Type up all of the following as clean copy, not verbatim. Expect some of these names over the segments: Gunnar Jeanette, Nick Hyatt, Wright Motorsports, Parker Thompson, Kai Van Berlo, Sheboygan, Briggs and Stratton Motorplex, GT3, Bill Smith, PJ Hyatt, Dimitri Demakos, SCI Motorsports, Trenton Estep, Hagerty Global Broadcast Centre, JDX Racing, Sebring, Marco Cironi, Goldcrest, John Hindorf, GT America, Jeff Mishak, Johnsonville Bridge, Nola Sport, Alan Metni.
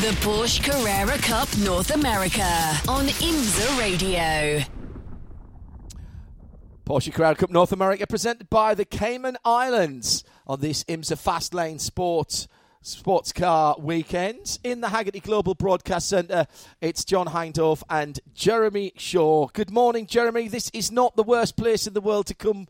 The Porsche Carrera Cup North America on IMSA Radio. Porsche Carrera Cup North America presented by the Cayman Islands on this IMSA Fast Lane Sports Car Weekend in the Hagerty Global Broadcast Centre. It's John Hindorf and Jeremy Shaw. Good morning, Jeremy. This is not the worst place in the world to come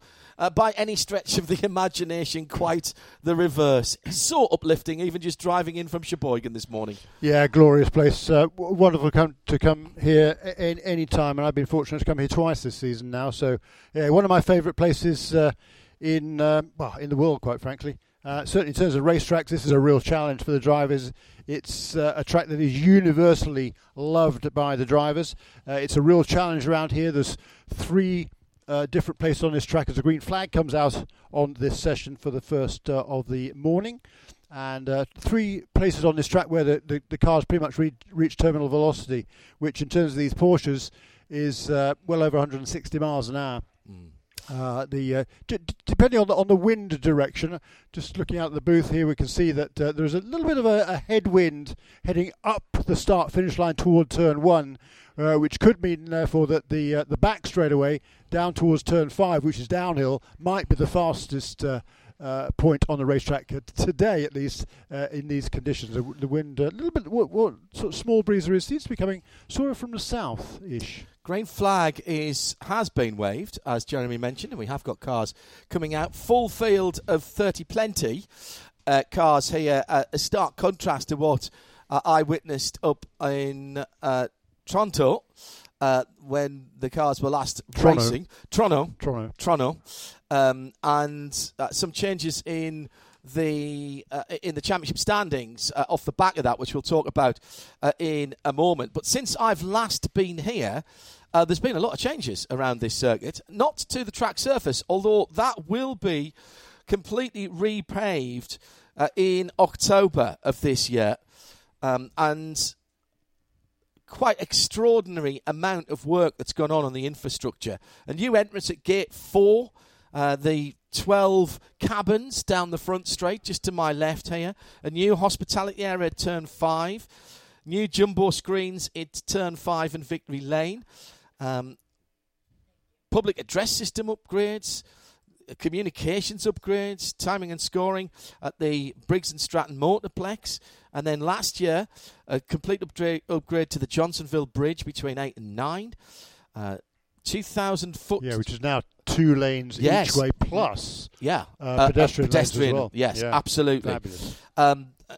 by any stretch of the imagination, quite the reverse. So uplifting, even just driving in from Sheboygan this morning. Yeah, glorious place. Wonderful to come here any time, and I've been fortunate to come here twice this season now. So, yeah, one of my favourite places in the world, quite frankly. Certainly in terms of racetracks, this is a real challenge for the drivers. It's a track that is universally loved by the drivers. It's a real challenge around here. There's three different places on this track as the green flag comes out on this session for the first of the morning, and three places on this track where the cars pretty much reach terminal velocity, which in terms of these Porsches is well over 160 miles an hour. Depending on the wind direction, just looking out the booth here, we can see that there is a little bit of a headwind heading up the start-finish line toward turn one, which could mean, therefore, that the back straightaway down towards turn five, which is downhill, might be the fastest point on the racetrack today, at least in these conditions. The wind, a little bit, what sort of small breeze there is, seems to be coming sort of from the south-ish. Green flag has been waved, as Jeremy mentioned, and we have got cars coming out. Full field of 30 plenty cars here. A stark contrast to what I witnessed up in Toronto when the cars were last racing. Toronto. And some changes in the championship standings off the back of that, which we'll talk about in a moment. But since I've last been here, there's been a lot of changes around this circuit, not to the track surface, although that will be completely repaved in October of this year, and quite extraordinary amount of work that's gone on the infrastructure. A new entrance at gate 4, the 12 cabins down the front straight, just to my left here. A new hospitality area at turn 5. New jumbo screens at turn 5 and Victory Lane. Public address system upgrades. Communications upgrades. Timing and scoring at the Briggs and Stratton Motorplex. And then last year, a complete upgrade to the Johnsonville Bridge between 8 and 9. 2,000 foot... Yeah, which is now two lanes each way plus pedestrian lanes as well. Yes, yeah, absolutely. Fabulous.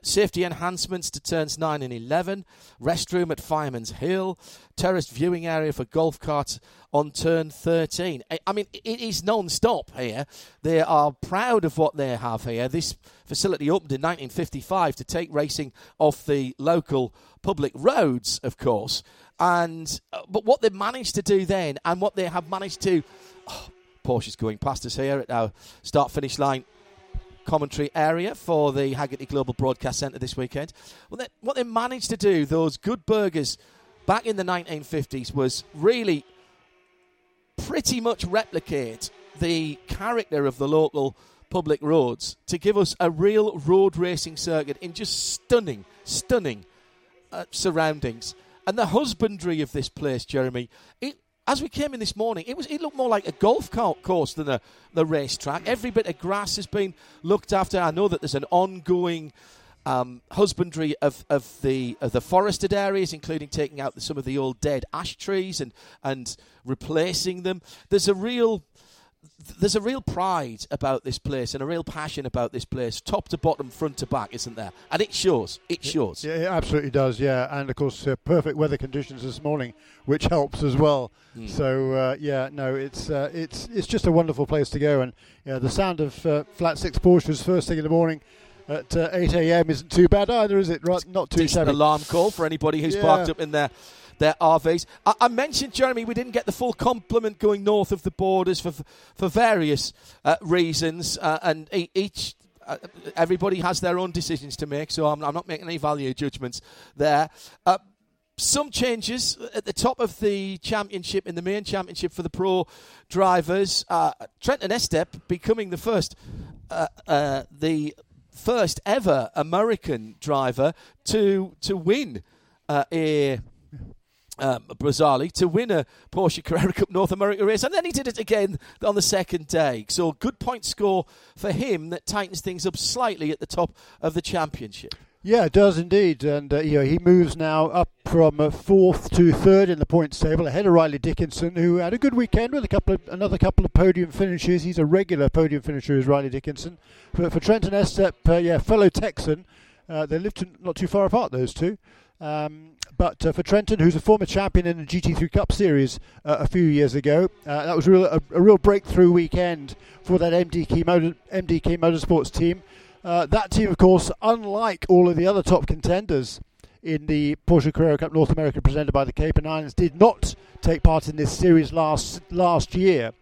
Safety enhancements to turns 9 and 11, restroom at Fireman's Hill, terraced viewing area for golf carts on turn 13. I mean, it is non-stop here. They are proud of what they have here. This facility opened in 1955 to take racing off the local public roads, of course. But what they managed to do then and what they have managed to... Porsche's going past us here at our start-finish line commentary area for the Hagerty Global Broadcast Centre this weekend. Well, what they managed to do, those good burgers back in the 1950s, was really pretty much replicate the character of the local public roads to give us a real road racing circuit in just stunning surroundings. And the husbandry of this place, Jeremy, as we came in this morning, it looked more like a golf course than the racetrack. Every bit of grass has been looked after. I know that there's an ongoing husbandry of the forested areas, including taking out some of the old dead ash trees and replacing them. There's a real pride about this place and a real passion about this place, top to bottom, front to back, isn't there? And it shows. Yeah, it absolutely does, yeah. And, of course, perfect weather conditions this morning, which helps as well. Mm. So, it's just a wonderful place to go. And the sound of flat six Porsches first thing in the morning at 8 a.m. isn't too bad either, is it? Right, not too shabby. Alarm call for anybody who's parked up in their RVs. I mentioned, Jeremy, we didn't get the full complement going north of the borders for various reasons, and each... everybody has their own decisions to make, so I'm not making any value judgments there. Some changes at the top of the championship, in the main championship for the pro drivers. Trenton Estep becoming the first ever American driver to win bizarrely, to win a Porsche Carrera Cup North America race, and then he did it again on the second day. So good point score for him that tightens things up slightly at the top of the championship. Yeah, it does indeed, and he moves now up from 4th to 3rd in the points table, ahead of Riley Dickinson, who had a good weekend with another couple of podium finishes. He's a regular podium finisher, is Riley Dickinson. But for Trenton Estep, fellow Texan, they lived not too far apart, those two. But for Trenton, who's a former champion in the GT3 Cup Series a few years ago, that was a real breakthrough weekend for that MDK Motorsports team. That team, of course, unlike all of the other top contenders in the Porsche Carrera Cup North America presented by the Cayman Islands, did not take part in this series last year,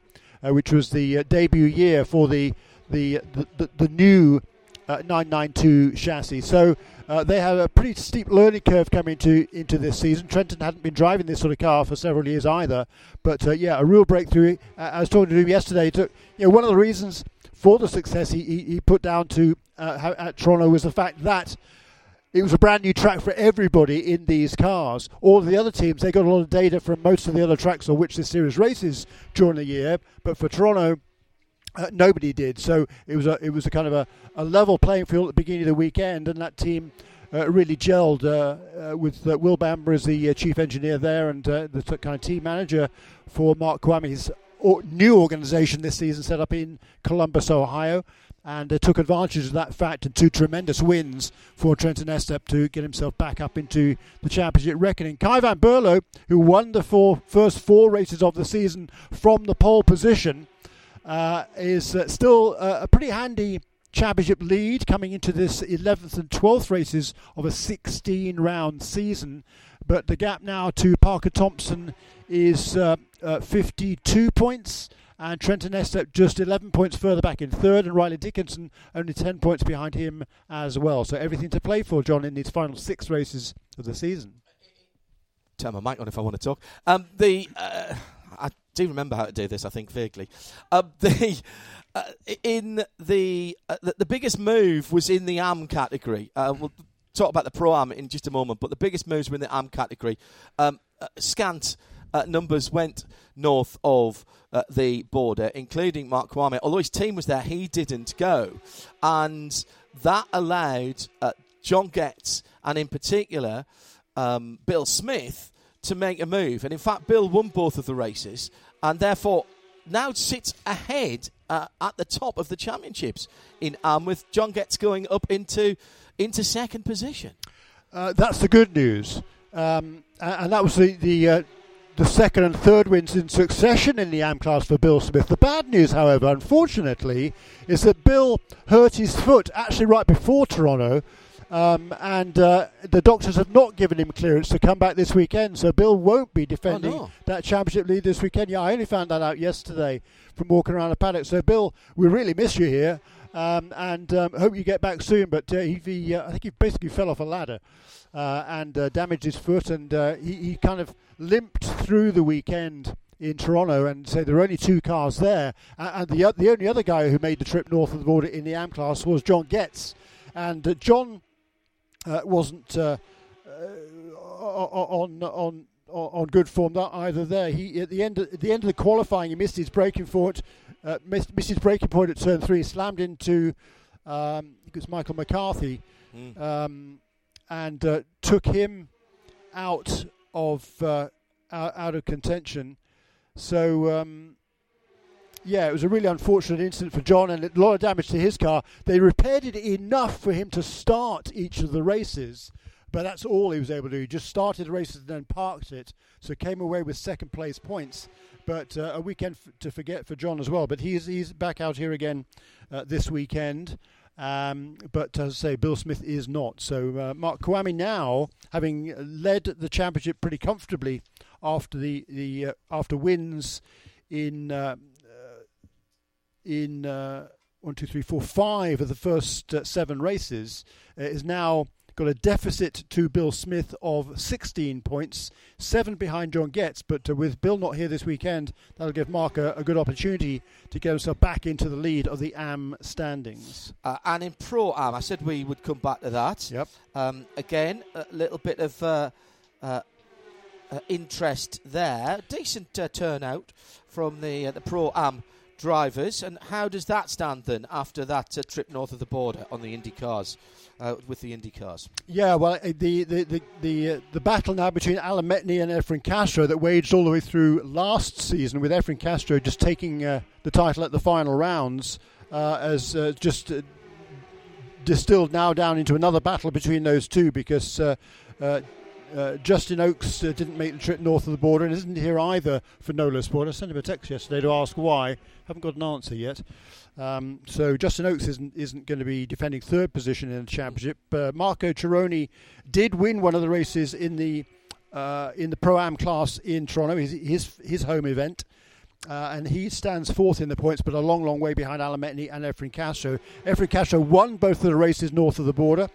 which was the debut year for the new 992 chassis. So they have a pretty steep learning curve coming into this season. Trenton hadn't been driving this sort of car for several years either, but a real breakthrough. I was talking to him yesterday. One of the reasons for the success he put down to at Toronto was the fact that it was a brand new track for everybody in these cars. All of the other teams, they got a lot of data from most of the other tracks on which this series races during the year, but for Toronto, nobody did, so it was a kind of a level playing field at the beginning of the weekend, and that team really gelled with Will Bamber as the chief engineer there, and the kind of team manager for Mark Kwame's new organisation this season, set up in Columbus, Ohio, and took advantage of that fact and two tremendous wins for Trenton Estep to get himself back up into the championship reckoning. Kai Van Berlo, who won the first four races of the season from the pole position, is still a pretty handy championship lead coming into this 11th and 12th races of a 16-round season. But the gap now to Parker Thompson is 52 points, and Trenton Estep just 11 points further back in third, and Riley Dickinson only 10 points behind him as well. So everything to play for, John, in these final six races of the season. Turn my mic on if I want to talk. I do remember how to do this, I think, vaguely. The biggest move was in the AM category. We'll talk about the Pro-Am in just a moment, but the biggest moves were in the AM category. Scant numbers went north of the border, including Mark Kwame. Although his team was there, he didn't go. And that allowed John Goetz, and in particular Bill Smith, to make a move. And in fact, Bill won both of the races and therefore now sits ahead at the top of the championships in AM, with John Goetz going up into second position. That's the good news. And that was the second and third wins in succession in the AM class for Bill Smith. The bad news, however, unfortunately, is that Bill hurt his foot actually right before Toronto. And the doctors have not given him clearance to come back this weekend, so Bill won't be defending that championship lead this weekend. Yeah, I only found that out yesterday from walking around the paddock. So, Bill, we really miss you here, and hope you get back soon. But I think he basically fell off a ladder and damaged his foot, and he kind of limped through the weekend in Toronto, and so there were only two cars there. And the only other guy who made the trip north of the border in the AM class was John Goetz. And John wasn't on good form either. There, he at the end of the qualifying, he missed his braking point. Missed his braking point at turn 3. Slammed into it was Michael McCarthy, and took him out of contention. So. It was a really unfortunate incident for John, and a lot of damage to his car. They repaired it enough for him to start each of the races, but that's all he was able to do. He just started the races and then parked it, so came away with second place points. But a weekend to forget for John as well. But he's back out here again this weekend. But as I say, Bill Smith is not. So Mark Kwame now, having led the championship pretty comfortably after the after wins in 1, 2, 3, 4, 5 of the first 7 races, is now got a deficit to Bill Smith of 16 points, 7 behind John Goetz. But with Bill not here this weekend, that'll give Mark a good opportunity to get himself back into the lead of the AM standings. And in Pro-Am, I said we would come back to that. Yep. Again, a little bit of interest there. Decent turnout from the Pro-Am drivers. And how does that stand then after that trip north of the border on the IndyCars? With the IndyCars. Yeah, well, the battle now between Alan Metni and Efren Castro that waged all the way through last season, with Efren Castro just taking the title at the final rounds, as just distilled now down into another battle between those two, because Justin Oakes didn't make the trip north of the border and isn't here either for NOLA Sport. I sent him a text yesterday to ask why. Haven't got an answer yet. So Justin Oakes isn't going to be defending third position in the championship. Marco Cironi did win one of the races in the Pro-Am class in Toronto, his home event, and he stands fourth in the points, but a long, long way behind Alan Metni and Efren Castro. Efren Castro won both of the races north of the border,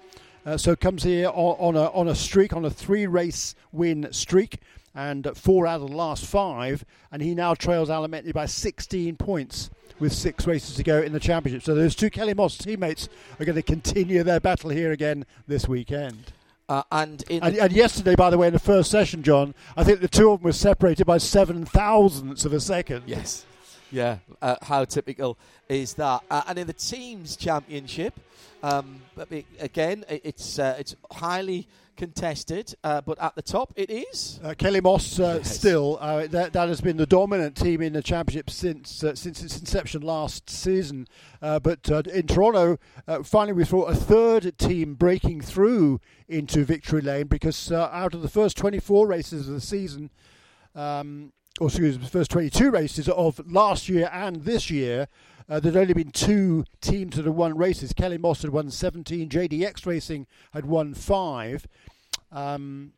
so comes here on a streak, on a 3-race win streak, and 4 out of the last 5, and he now trails Alan Metni by 16 points with 6 races to go in the championship. So those two Kelly Moss teammates are going to continue their battle here again this weekend. And yesterday, by the way, in the first session, John, I think the two of them were separated by 7 thousandths of a second. Yes. Yeah, how typical is that? And in the teams championship, again, it's highly contested, but at the top it is Kelly Moss. Yes. Still, that has been the dominant team in the championship since its inception last season. But in Toronto, finally we saw a third team breaking through into victory lane, because out of the first 24 races of the season, the first 22 races of last year and this year, there'd only been 2 teams that had won races. Kelly Moss had won 17. JDX Racing had won 5. 24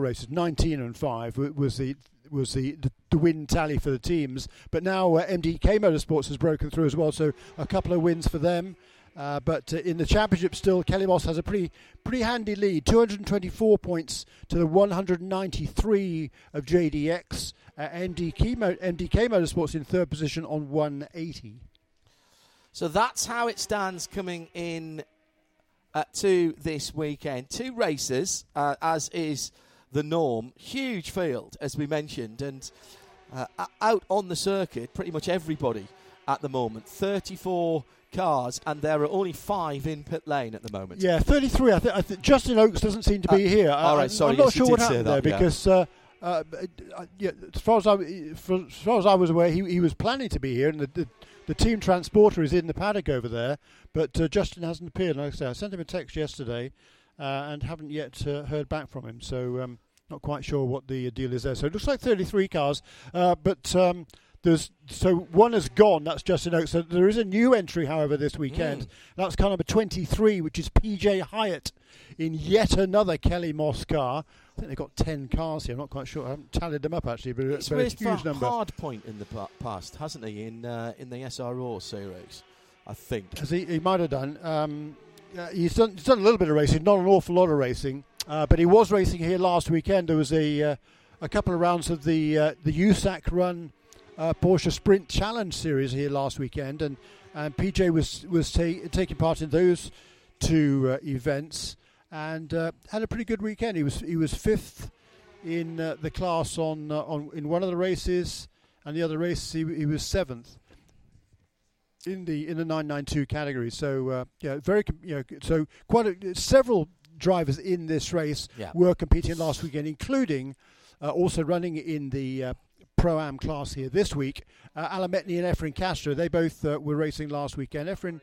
races, 19 and 5 was the win tally for the teams. But now MDK Motorsports has broken through as well, so a couple of wins for them. But in the championship still, Kelly Moss has a pretty handy lead, 224 points to the 193 of JDX. MDK Motorsports in third position on 180. So that's how it stands coming in to this weekend. 2 races, as is the norm. Huge field, as we mentioned, and out on the circuit, pretty much everybody at the moment. 34 cars, and there are only 5 in pit lane at the moment. Yeah, 33. I think Justin Oakes doesn't seem to be here. All right, sorry, I'm not sure what happened there, because as far as I was aware, he was planning to be here, and the team transporter is in the paddock over there. But Justin hasn't appeared. Like I say, I sent him a text yesterday, and haven't yet heard back from him. So not quite sure what the deal is there. So it looks like 33 cars, but. So one has gone, that's Justin Oakes. So there is a new entry, however, this weekend. That's car number 23, which is PJ Hyatt in yet another Kelly Moss car. I think they've got 10 cars here. I'm not quite sure. I haven't tallied them up, actually, but it's a huge number. Hard point in the past, hasn't he, in the SRO series, I think. As he might have done. He's done a little bit of racing, not an awful lot of racing, but he was racing here last weekend. There was a couple of rounds of the USAC run, Porsche Sprint Challenge series here last weekend, and PJ was taking part in those 2 events, and had a pretty good weekend. He was 5th in the class in one of the races, and the other race he was 7th in the 992 category. So so several drivers in this race were competing last weekend, including also running in the Pro-Am class here this week. Alan Metni and Efren Castro, they both were racing last weekend. Efren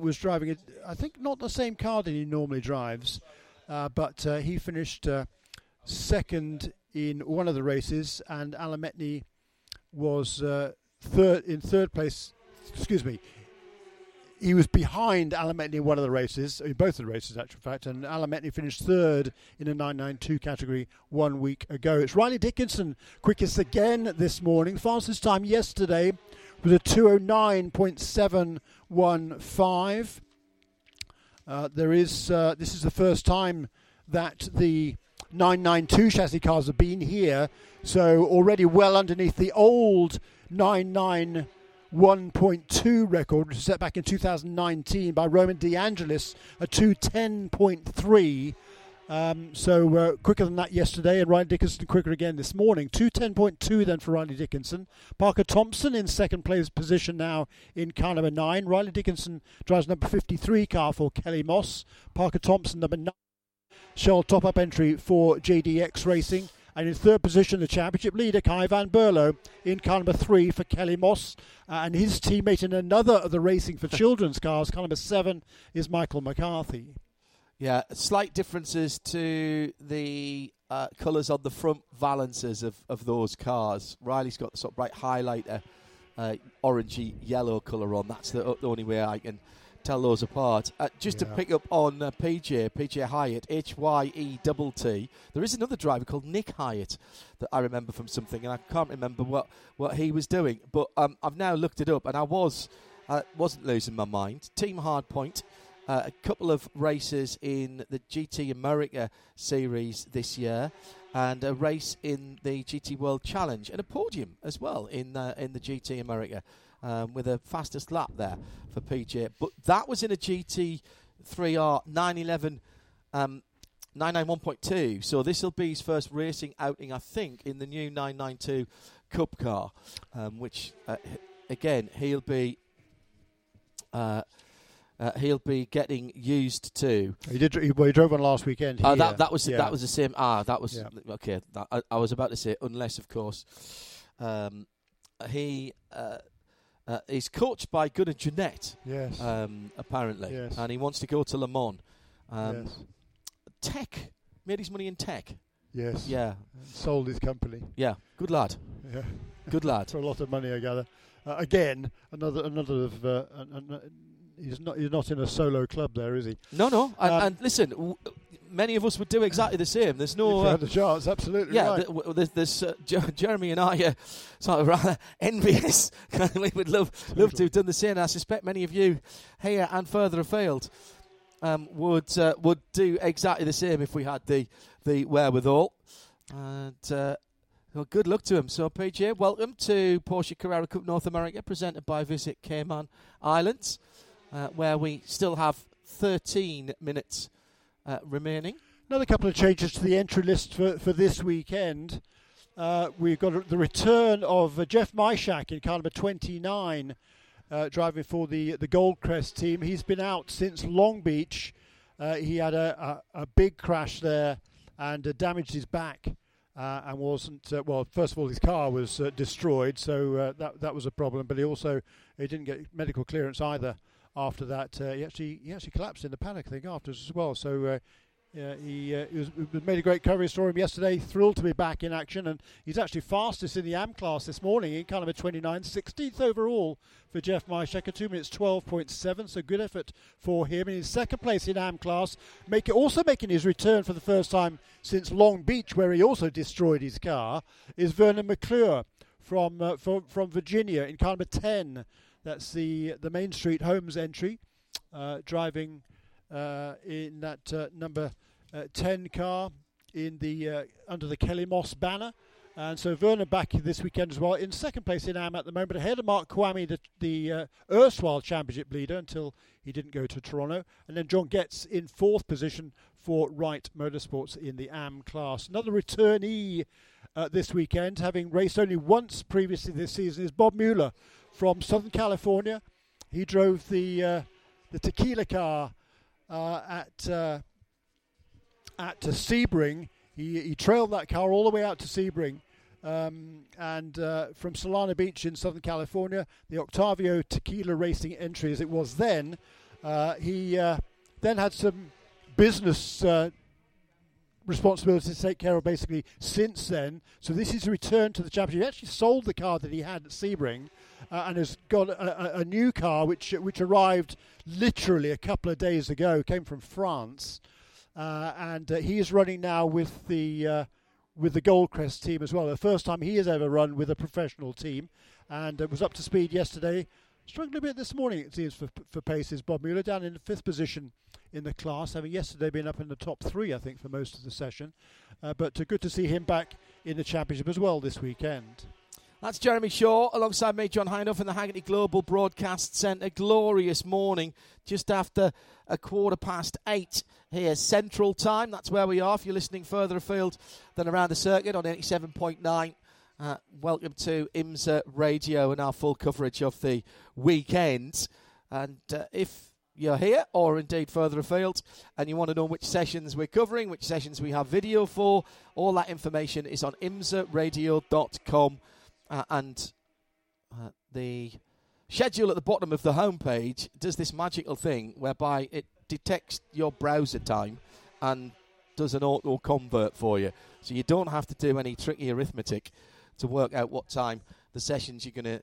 was driving, I think, not the same car that he normally drives, but he finished 2nd in one of the races, and Alan Metni was 3rd place. He was behind Alan Metni in one of the races, both of the races, actually, in fact, and Alan Metni finished third in a 992 category 1 week ago. It's Riley Dickinson, quickest again this morning. Fastest time yesterday was a 209.715. This is the first time that the 992 chassis cars have been here, so already well underneath the old 991.2 record, which was set back in 2019 by Roman De Angelis, a 210.3. Quicker than that yesterday, and Riley Dickinson quicker again this morning. 210.2 then for Riley Dickinson. Parker Thompson in second place position now in car number 9. Riley Dickinson drives number 53 car for Kelly Moss. Parker Thompson number 9. Shell top-up entry for JDX Racing. And in third position, the championship leader, Kai Van Berlo, in car number 3 for Kelly Moss. And his teammate in another of the Racing for Children's cars, car number 7, is Michael McCarthy. Yeah, slight differences to the colours on the front valances of those cars. Riley's got the sort of bright highlighter, orangey-yellow colour on. That's the only way I can tell those apart. To pick up on PJ Hyatt, H-Y-E-T-T. There is another driver called Nick Hyatt that I remember from something, and I can't remember what he was doing. But I've now looked it up, and I wasn't losing my mind. Team Hardpoint. A couple of races in the GT America series this year, and a race in the GT World Challenge, and a podium as well in the GT America with a fastest lap there for PJ. But that was in a GT 3R 911 991.2, so this will be his first racing outing, I think, in the new 992 Cup car, which again he'll be getting used to. He drove one last weekend. That was the same. Okay. I was about to say, unless of course, he is coached by Gunnar Jeanette. Yes. Apparently, yes. And he wants to go to Le Mans. Yes. Tech made his money in tech. Yes. Yeah. And sold his company. Yeah. Good lad. Yeah. Good lad. For a lot of money, I gather. Again, another of. He's not in a solo club there, is he? No. And listen, many of us would do exactly the same. There's no... If you had the chance, absolutely right. Yeah, Jeremy and I are sort of rather envious. We would love to have done the same. I suspect many of you here and further afield would do exactly the same if we had the wherewithal. And... Well, good luck to him. So, PJ, welcome to Porsche Carrera Cup North America, presented by Visit Cayman Islands, where we still have 13 minutes remaining. Another couple of changes to the entry list for this weekend. We've got the return of Jeff Mishak in car number 29, driving for the Goldcrest team. He's been out since Long Beach. He had a big crash there and damaged his back. And wasn't first of all, his car was destroyed, so that was a problem. But he didn't get medical clearance either. After that, he actually collapsed in the paddock, I think, afterwards as well. So he made a great coverage for him yesterday. Thrilled to be back in action, and he's actually fastest in the AM class this morning in car number 29, 16th overall for Jeff Mishak, 2:12.7. So good effort for him in his second place in AM class. Making his return for the first time since Long Beach, where he also destroyed his car, is Vernon McClure from Virginia in car number 10. That's the Main Street Homes entry, driving in that number 10 car in the under the Kelly Moss banner. And so Vernon back this weekend as well, in second place in AM at the moment, ahead of Mark Kwame, the erstwhile championship leader, until he didn't go to Toronto. And then John Goetz in fourth position for Wright Motorsports in the AM class. Another returnee this weekend, having raced only once previously this season, is Bob Mueller from Southern California. He drove the tequila car at Sebring. He trailed that car all the way out to Sebring, and from Solana Beach in Southern California, the Octavio Tequila Racing entry as it was then. He then had some business responsibility to take care of basically since then. So this is a return to the championship. He actually sold the car that he had at Sebring and has got a new car which arrived literally a couple of days ago, came from France, and he is running now with the Goldcrest team as well. The first time he has ever run with a professional team, and was up to speed yesterday. Struggling a bit this morning, it seems, for paces. Bob Mueller down in the fifth position in the class, having yesterday been up in the top three, I think, for most of the session. But good to see him back in the championship as well this weekend. That's Jeremy Shaw alongside me, John Hindhoff, in the Hagerty Global Broadcast Centre. Glorious morning, just after 8:15 here Central Time. That's where we are. If you're listening further afield than around the circuit on 87.9. Welcome to IMSA Radio and our full coverage of the weekend. And if you're here or indeed further afield and you want to know which sessions we're covering, which sessions we have video for, all that information is on imsaradio.com. And the schedule at the bottom of the homepage does this magical thing whereby it detects your browser time and does an auto convert for you. So you don't have to do any tricky arithmetic to work out what time the sessions you're going to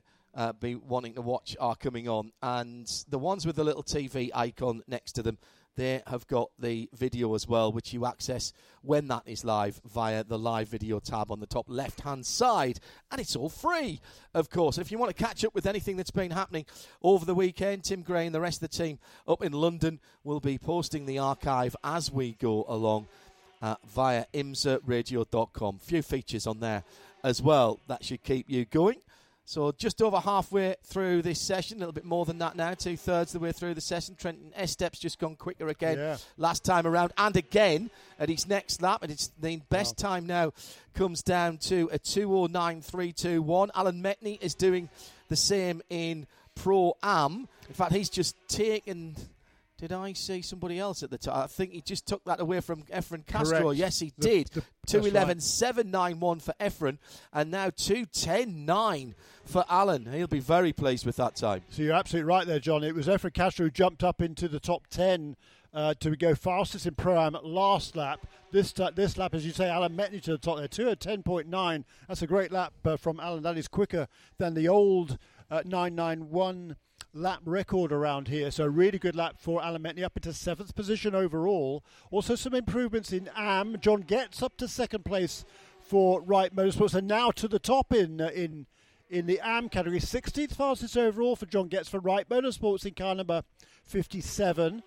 be wanting to watch are coming on. And the ones with the little TV icon next to them, they have got the video as well, which you access when that is live via the live video tab on the top left-hand side. And it's all free, of course. If you want to catch up with anything that's been happening over the weekend, Tim Gray and the rest of the team up in London will be posting the archive as we go along via imsaradio.com. Few features on there as well that should keep you going. So just over halfway through this session, a little bit more than that now, 2/3 of the way through the session. Trenton Estep's just gone quicker again last time around and again at his next lap. And it's the best time now comes down to a 2:09.321. Alan Metni is doing the same in Pro-Am. In fact, he's just taken... Did I see somebody else at the time? I think he just took that away from Efren Castro. Correct. Yes, he did. 2:11.791 for Efren, and now 2:10.9 for Alan. He'll be very pleased with that time. So you're absolutely right there, John. It was Efren Castro who jumped up into the top 10 to go fastest in Pro-Am at last lap. This lap, as you say, Alan Metni to the top there. 2:10.9. That's a great lap from Alan. That is quicker than the old 991. Lap record around here, so really good lap for Alan Metni, up into 7th position overall. Also some improvements in AM. John Goetz up to 2nd place for Wright Motorsports, and now to the top in the AM category, 16th fastest overall for John Goetz for Wright Motorsports in car number 57.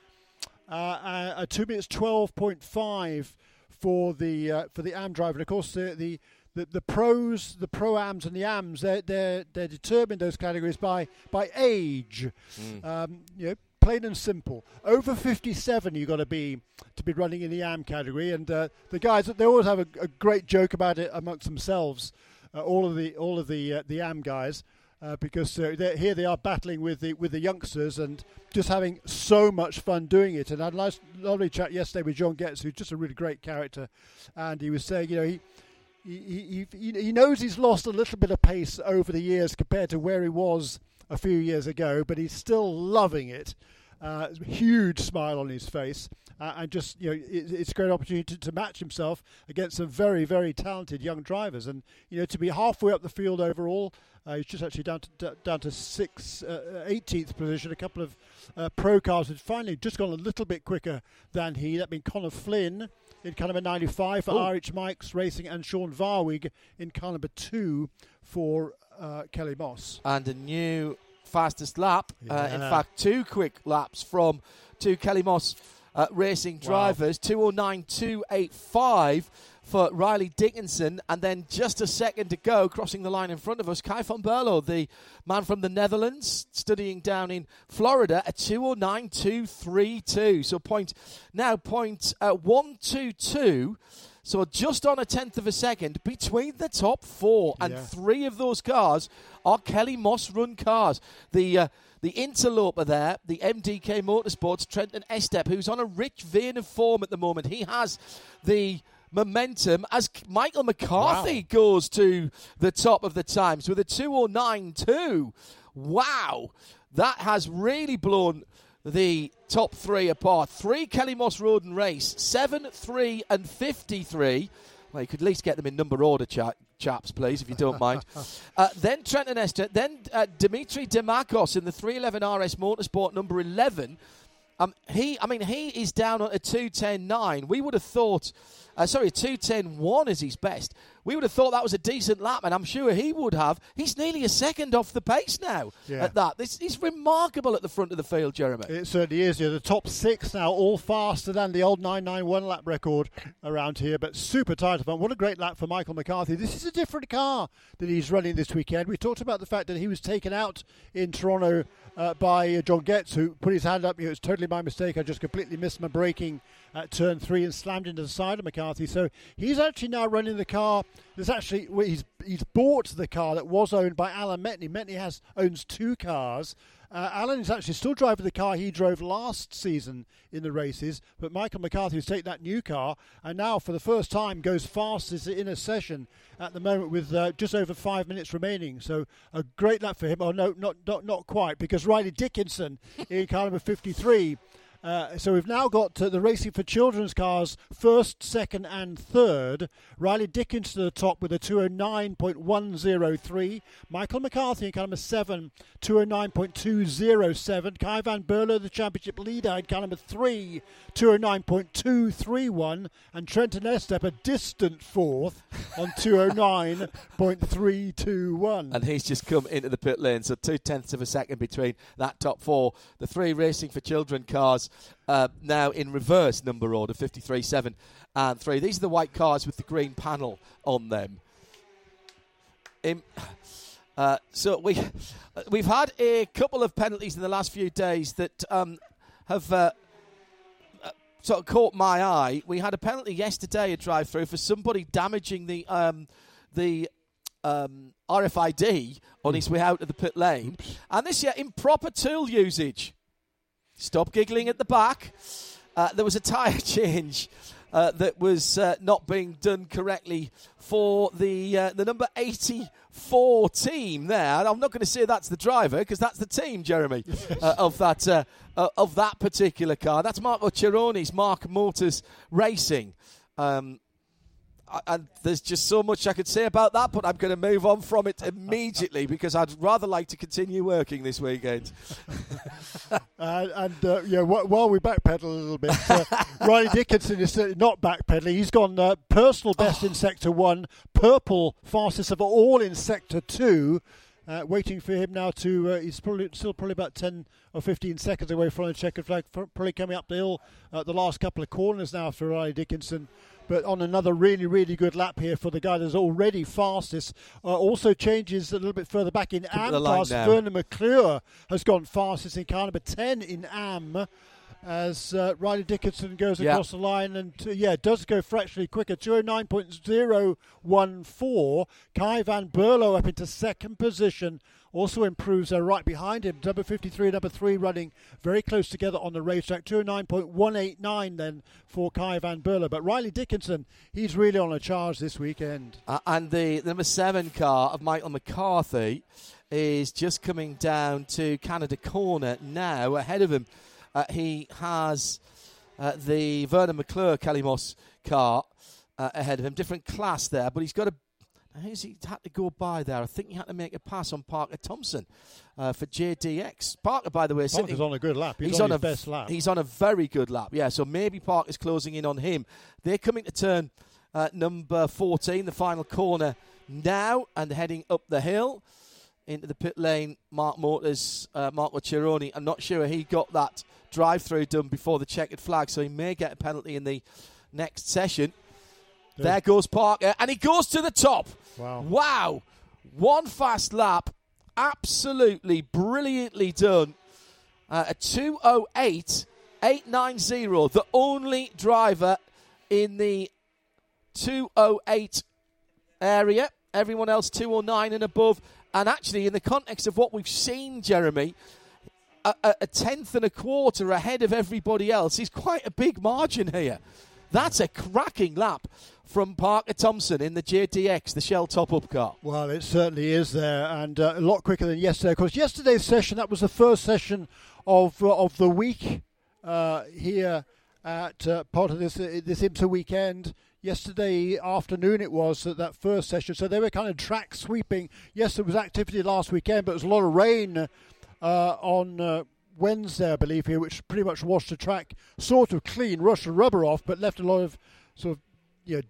2:12.5 for the AM driver, and of course the pros, the pro-ams and the ams, they're determined, those categories, by age. Plain and simple. Over 57 you've got to be running in the am category, and the guys, they always have a great joke about it amongst themselves, all of the am guys, because here they are battling with the youngsters and just having so much fun doing it. And I had a lovely chat yesterday with John Goetz, who's just a really great character, and he was saying, he knows he's lost a little bit of pace over the years compared to where he was a few years ago, but he's still loving it. Huge smile on his face, and just it's a great opportunity to match himself against some very, very talented young drivers. And to be halfway up the field overall, he's just actually down to 18th position. A couple of pro cars had finally just gone a little bit quicker than he. That being Conor Flynn in car number 95 for RH Mikes Racing, and Sean Varwig in car number 2 for Kelly Moss. And a new fastest lap, in fact, two quick laps from two Kelly Moss Racing drivers. 2:09.285 for Riley Dickinson, and then just a second to go, crossing the line in front of us, Kai Van Berlo, the man from the Netherlands, studying down in Florida, at 2:09.232. So point 1:22. So just on a 1/10 of a second between the top four, and three of those cars are Kelly Moss run cars. The interloper there, the MDK Motorsports, Trenton Estep, who's on a rich vein of form at the moment. He has the momentum as Michael McCarthy goes to the top of the times with a 2:09.2. Wow, that has really blown the top three apart. 3 Kelly Moss Road and Race, 7, 3 and 53. Well, you could at least get them in number order, chaps, please, if you don't mind. Then Trenton Estep, then Dimitri Demakos in the 311 RS Motorsport number 11. He is down at a 2:10.9. We would have thought, 2:10.1 is his best. We would have thought that was a decent lap, and I'm sure he would have. He's nearly a second off the pace now at that. He's remarkable at the front of the field, Jeremy. It certainly is. Yeah. The top 6 now, all faster than the old 991 lap record around here, but super tight. What a great lap for Michael McCarthy. This is a different car that he's running this weekend. We talked about the fact that he was taken out in Toronto by John Goetz, who put his hand up. It was totally my mistake. I just completely missed my braking at turn 3 and slammed into the side of McCarthy. So he's actually now running the car. There's actually, he's bought the car that was owned by Alan Metni. Metni owns 2 cars. Alan is actually still driving the car he drove last season in the races, but Michael McCarthy has taken that new car and now for the first time goes fastest in a session at the moment with just over 5 minutes remaining. So a great lap for him. Oh, no, not quite, because Riley Dickinson in car number 53. So we've now got the Racing for Children's cars, 1st, 2nd and 3rd. Riley Dickinson to the top with a 209.103. Michael McCarthy in car number 7, 209.207. Kai Van Berlo, the championship leader, in car number 3, 209.231. And Trenton Estep, a distant 4th on 209.321. And he's just come into the pit lane, so 0.2 of a second between that top 4. The 3 Racing for Children cars, now in reverse number order, 53, 7 and 3. These are the white cars with the green panel on them. So we've had a couple of penalties in the last few days that have sort of caught my eye. We had a penalty yesterday, a drive-through, for somebody damaging the RFID on his way out of the pit lane. And this year, improper tool usage. Stop giggling at the back. There was a tyre change that was not being done correctly for the number 84 team there. And I'm not going to say that's the driver, because that's the team, Jeremy, of that particular car. That's Marco Cironi's Mark Motors Racing. And there's just so much I could say about that, but I'm going to move on from it immediately because I'd rather like to continue working this weekend. While we backpedal a little bit, Riley Dickinson is certainly not backpedaling. He's gone personal best in Sector 1, purple fastest of all in Sector 2. Waiting for him now to he's probably about 10 or 15 seconds away from the checkered flag, probably coming up the hill the last couple of corners now for Riley Dickinson. But on another really, really good lap here for the guy that's already fastest. Also changes a little bit further back in AM class. Vernon McClure has gone fastest in car number 10 in AM as Riley Dickinson goes across the line and, does go fractionally quicker. 209.014. Kai Van Berlo up into 2nd position. Also improves right behind him. Number 53 and number 3 running very close together on the racetrack. 209.189 then for Kai Van Berlo. But Riley Dickinson, he's really on a charge this weekend. And the number 7 car of Michael McCarthy is just coming down to Canada Corner now ahead of him. He has the Vernon McClure Kelly Moss car ahead of him. Different class there, but he's got a... Who's he had to go by there? I think he had to make a pass on Parker Thompson for JDX. Parker, by the way... Parker's on a good lap. He's on his best lap. He's on a very good lap, yeah. So maybe Parker's closing in on him. They're coming to turn number 14, the final corner now, and heading up the hill into the pit lane. Mark Motors, Marco Cironi. I'm not sure he got that drive-through done before the checkered flag, so he may get a penalty in the next session. There goes Parker, and he goes to the top. Wow. One fast lap, absolutely brilliantly done. A 2:08.890, the only driver in the 2:08 area. Everyone else 2:09 and above. And actually, in the context of what we've seen, Jeremy, a 1/10 and a quarter ahead of everybody else is quite a big margin here. That's a cracking lap from Parker Thompson in the JDX, the Shell top-up car. Well, it certainly is there, and a lot quicker than yesterday. Of course, yesterday's session, that was the first session of the week here at part of this IMSA weekend. Yesterday afternoon it was that first session, so they were kind of track sweeping. Yes, there was activity last weekend, but there was a lot of rain on Wednesday, I believe, here, which pretty much washed the track sort of clean, rushed the rubber off, but left a lot of sort of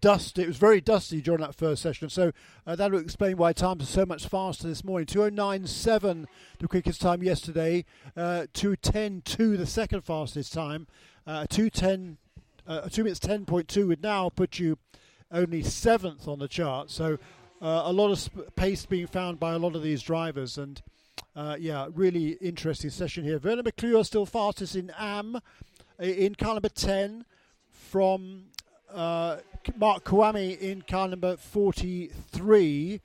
dust. It was very dusty during that first session, so that will explain why times are so much faster this morning. 2:09.7 the quickest time yesterday, 2:10.2 the second fastest time, 2:10. 2 minutes 10.2 would now put you only 7th on the chart. So a lot of pace being found by a lot of these drivers. And, really interesting session here. Vernon McClure still fastest in AM, in car number 10 from Mark Kwame in car number 43.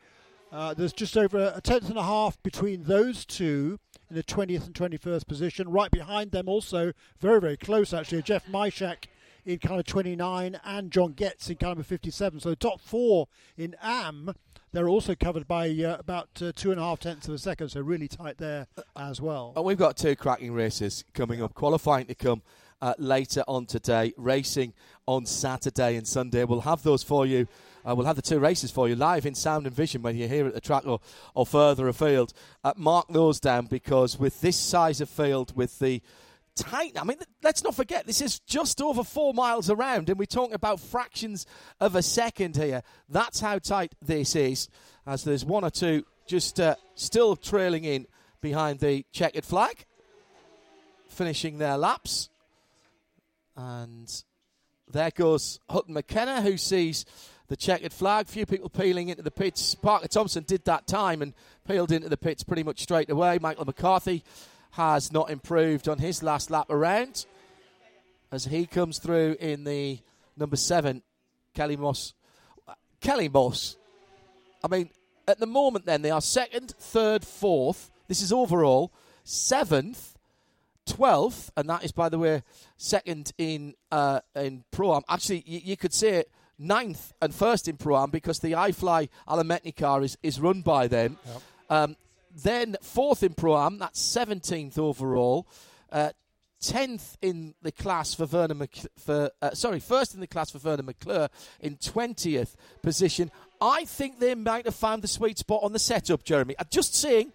There's just over a tenth and a half between those two in the 20th and 21st position. Right behind them also, very, very close actually, Jeff Mishak in car number 29 and John Goetz in car number 57. So the top four in AM, they're also covered by about 2.5 tenths of a second, so really tight there as well. And we've got two cracking races coming up, qualifying to come later on today, racing on Saturday and Sunday. We'll have those for you. We'll have the two races for you live in sound and vision when you're here at the track or further afield. Mark those down, because with this size of field, with the tight. I mean, let's not forget, this is just over 4 miles around, and we're talking about fractions of a second here. That's how tight this is, as there's one or two just still trailing in behind the checkered flag, finishing their laps. And there goes Hutton McKenna, who sees the checkered flag. Few people peeling into the pits. Parker Thompson did that time and peeled into the pits pretty much straight away. Michael McCarthy has not improved on his last lap around as he comes through in the number 7, Kelly Moss. Kelly Moss. I mean, at the moment then, they are 2nd, 3rd, 4th. This is overall. 7th, 12th, and that is, by the way, 2nd in Pro-Am. Actually, you could say 9th and 1st in Pro-Am, because the iFly Alan Metni car is run by them. Yep. Then 4th in Pro-Am, that's 17th overall. 10th in the class for Vernon McClure. 1st in the class for Vernon McClure in 20th position. I think they might have found the sweet spot on the setup, Jeremy. I'm just saying,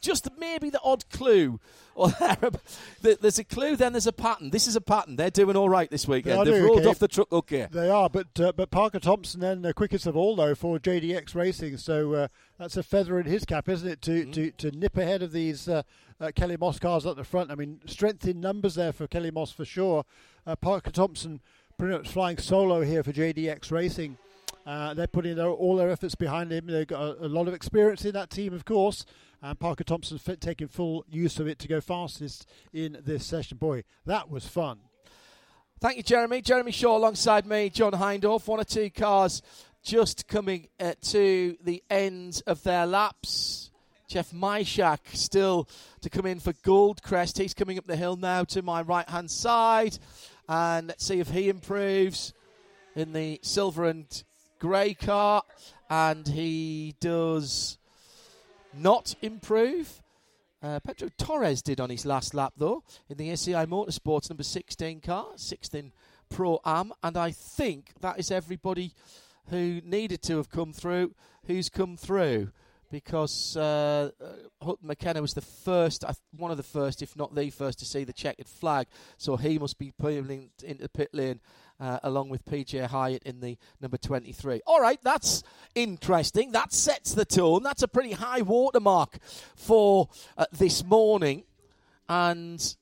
just maybe the odd clue. There's a clue, then there's a pattern. This is a pattern. They're doing all right this weekend. They've rolled off the truck okay. They are, but Parker Thompson then the quickest of all, though, for JDX Racing. So that's a feather in his cap, isn't it, to nip ahead of these Kelly Moss cars at the front. I mean, strength in numbers there for Kelly Moss for sure. Parker Thompson pretty much flying solo here for JDX Racing. They're putting all their efforts behind him. They've got a lot of experience in that team, of course. And Parker Thompson taking full use of it to go fastest in this session. Boy, that was fun. Thank you, Jeremy. Jeremy Shaw alongside me, John Hindorf. One or two cars just coming to the end of their laps. Jeff Mishak still to come in for Goldcrest. He's coming up the hill now to my right-hand side. And let's see if he improves in the silver and grey car, and he does not improve. Pedro Torres did on his last lap, though, in the SCI Motorsports number 16 car, 6th in Pro-Am, and I think that is everybody who needed to have come through, who's come through, because Hutton McKenna was the first, one of the first, if not the first, to see the checkered flag, so he must be peeling into the pit lane along with PJ Hyatt in the number 23. All right, that's interesting. That sets the tone. That's a pretty high watermark for this morning. And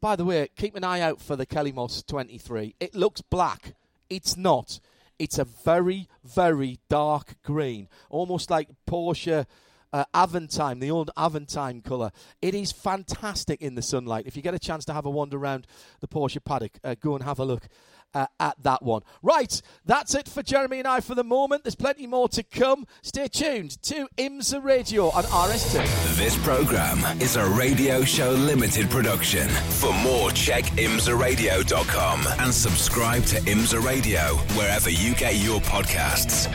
by the way, keep an eye out for the Kelly Moss 23. It looks black. It's not. It's a very, very dark green, almost like Porsche Aventime, the old Aventime colour. It is fantastic in the sunlight. If you get a chance to have a wander around the Porsche paddock, go and have a look at that one. Right, that's it for Jeremy and I for the moment. There's plenty more to come. Stay tuned to IMSA Radio on RS2. This programme is a Radio Show Limited production. For more, check imsaradio.com and subscribe to IMSA Radio wherever you get your podcasts.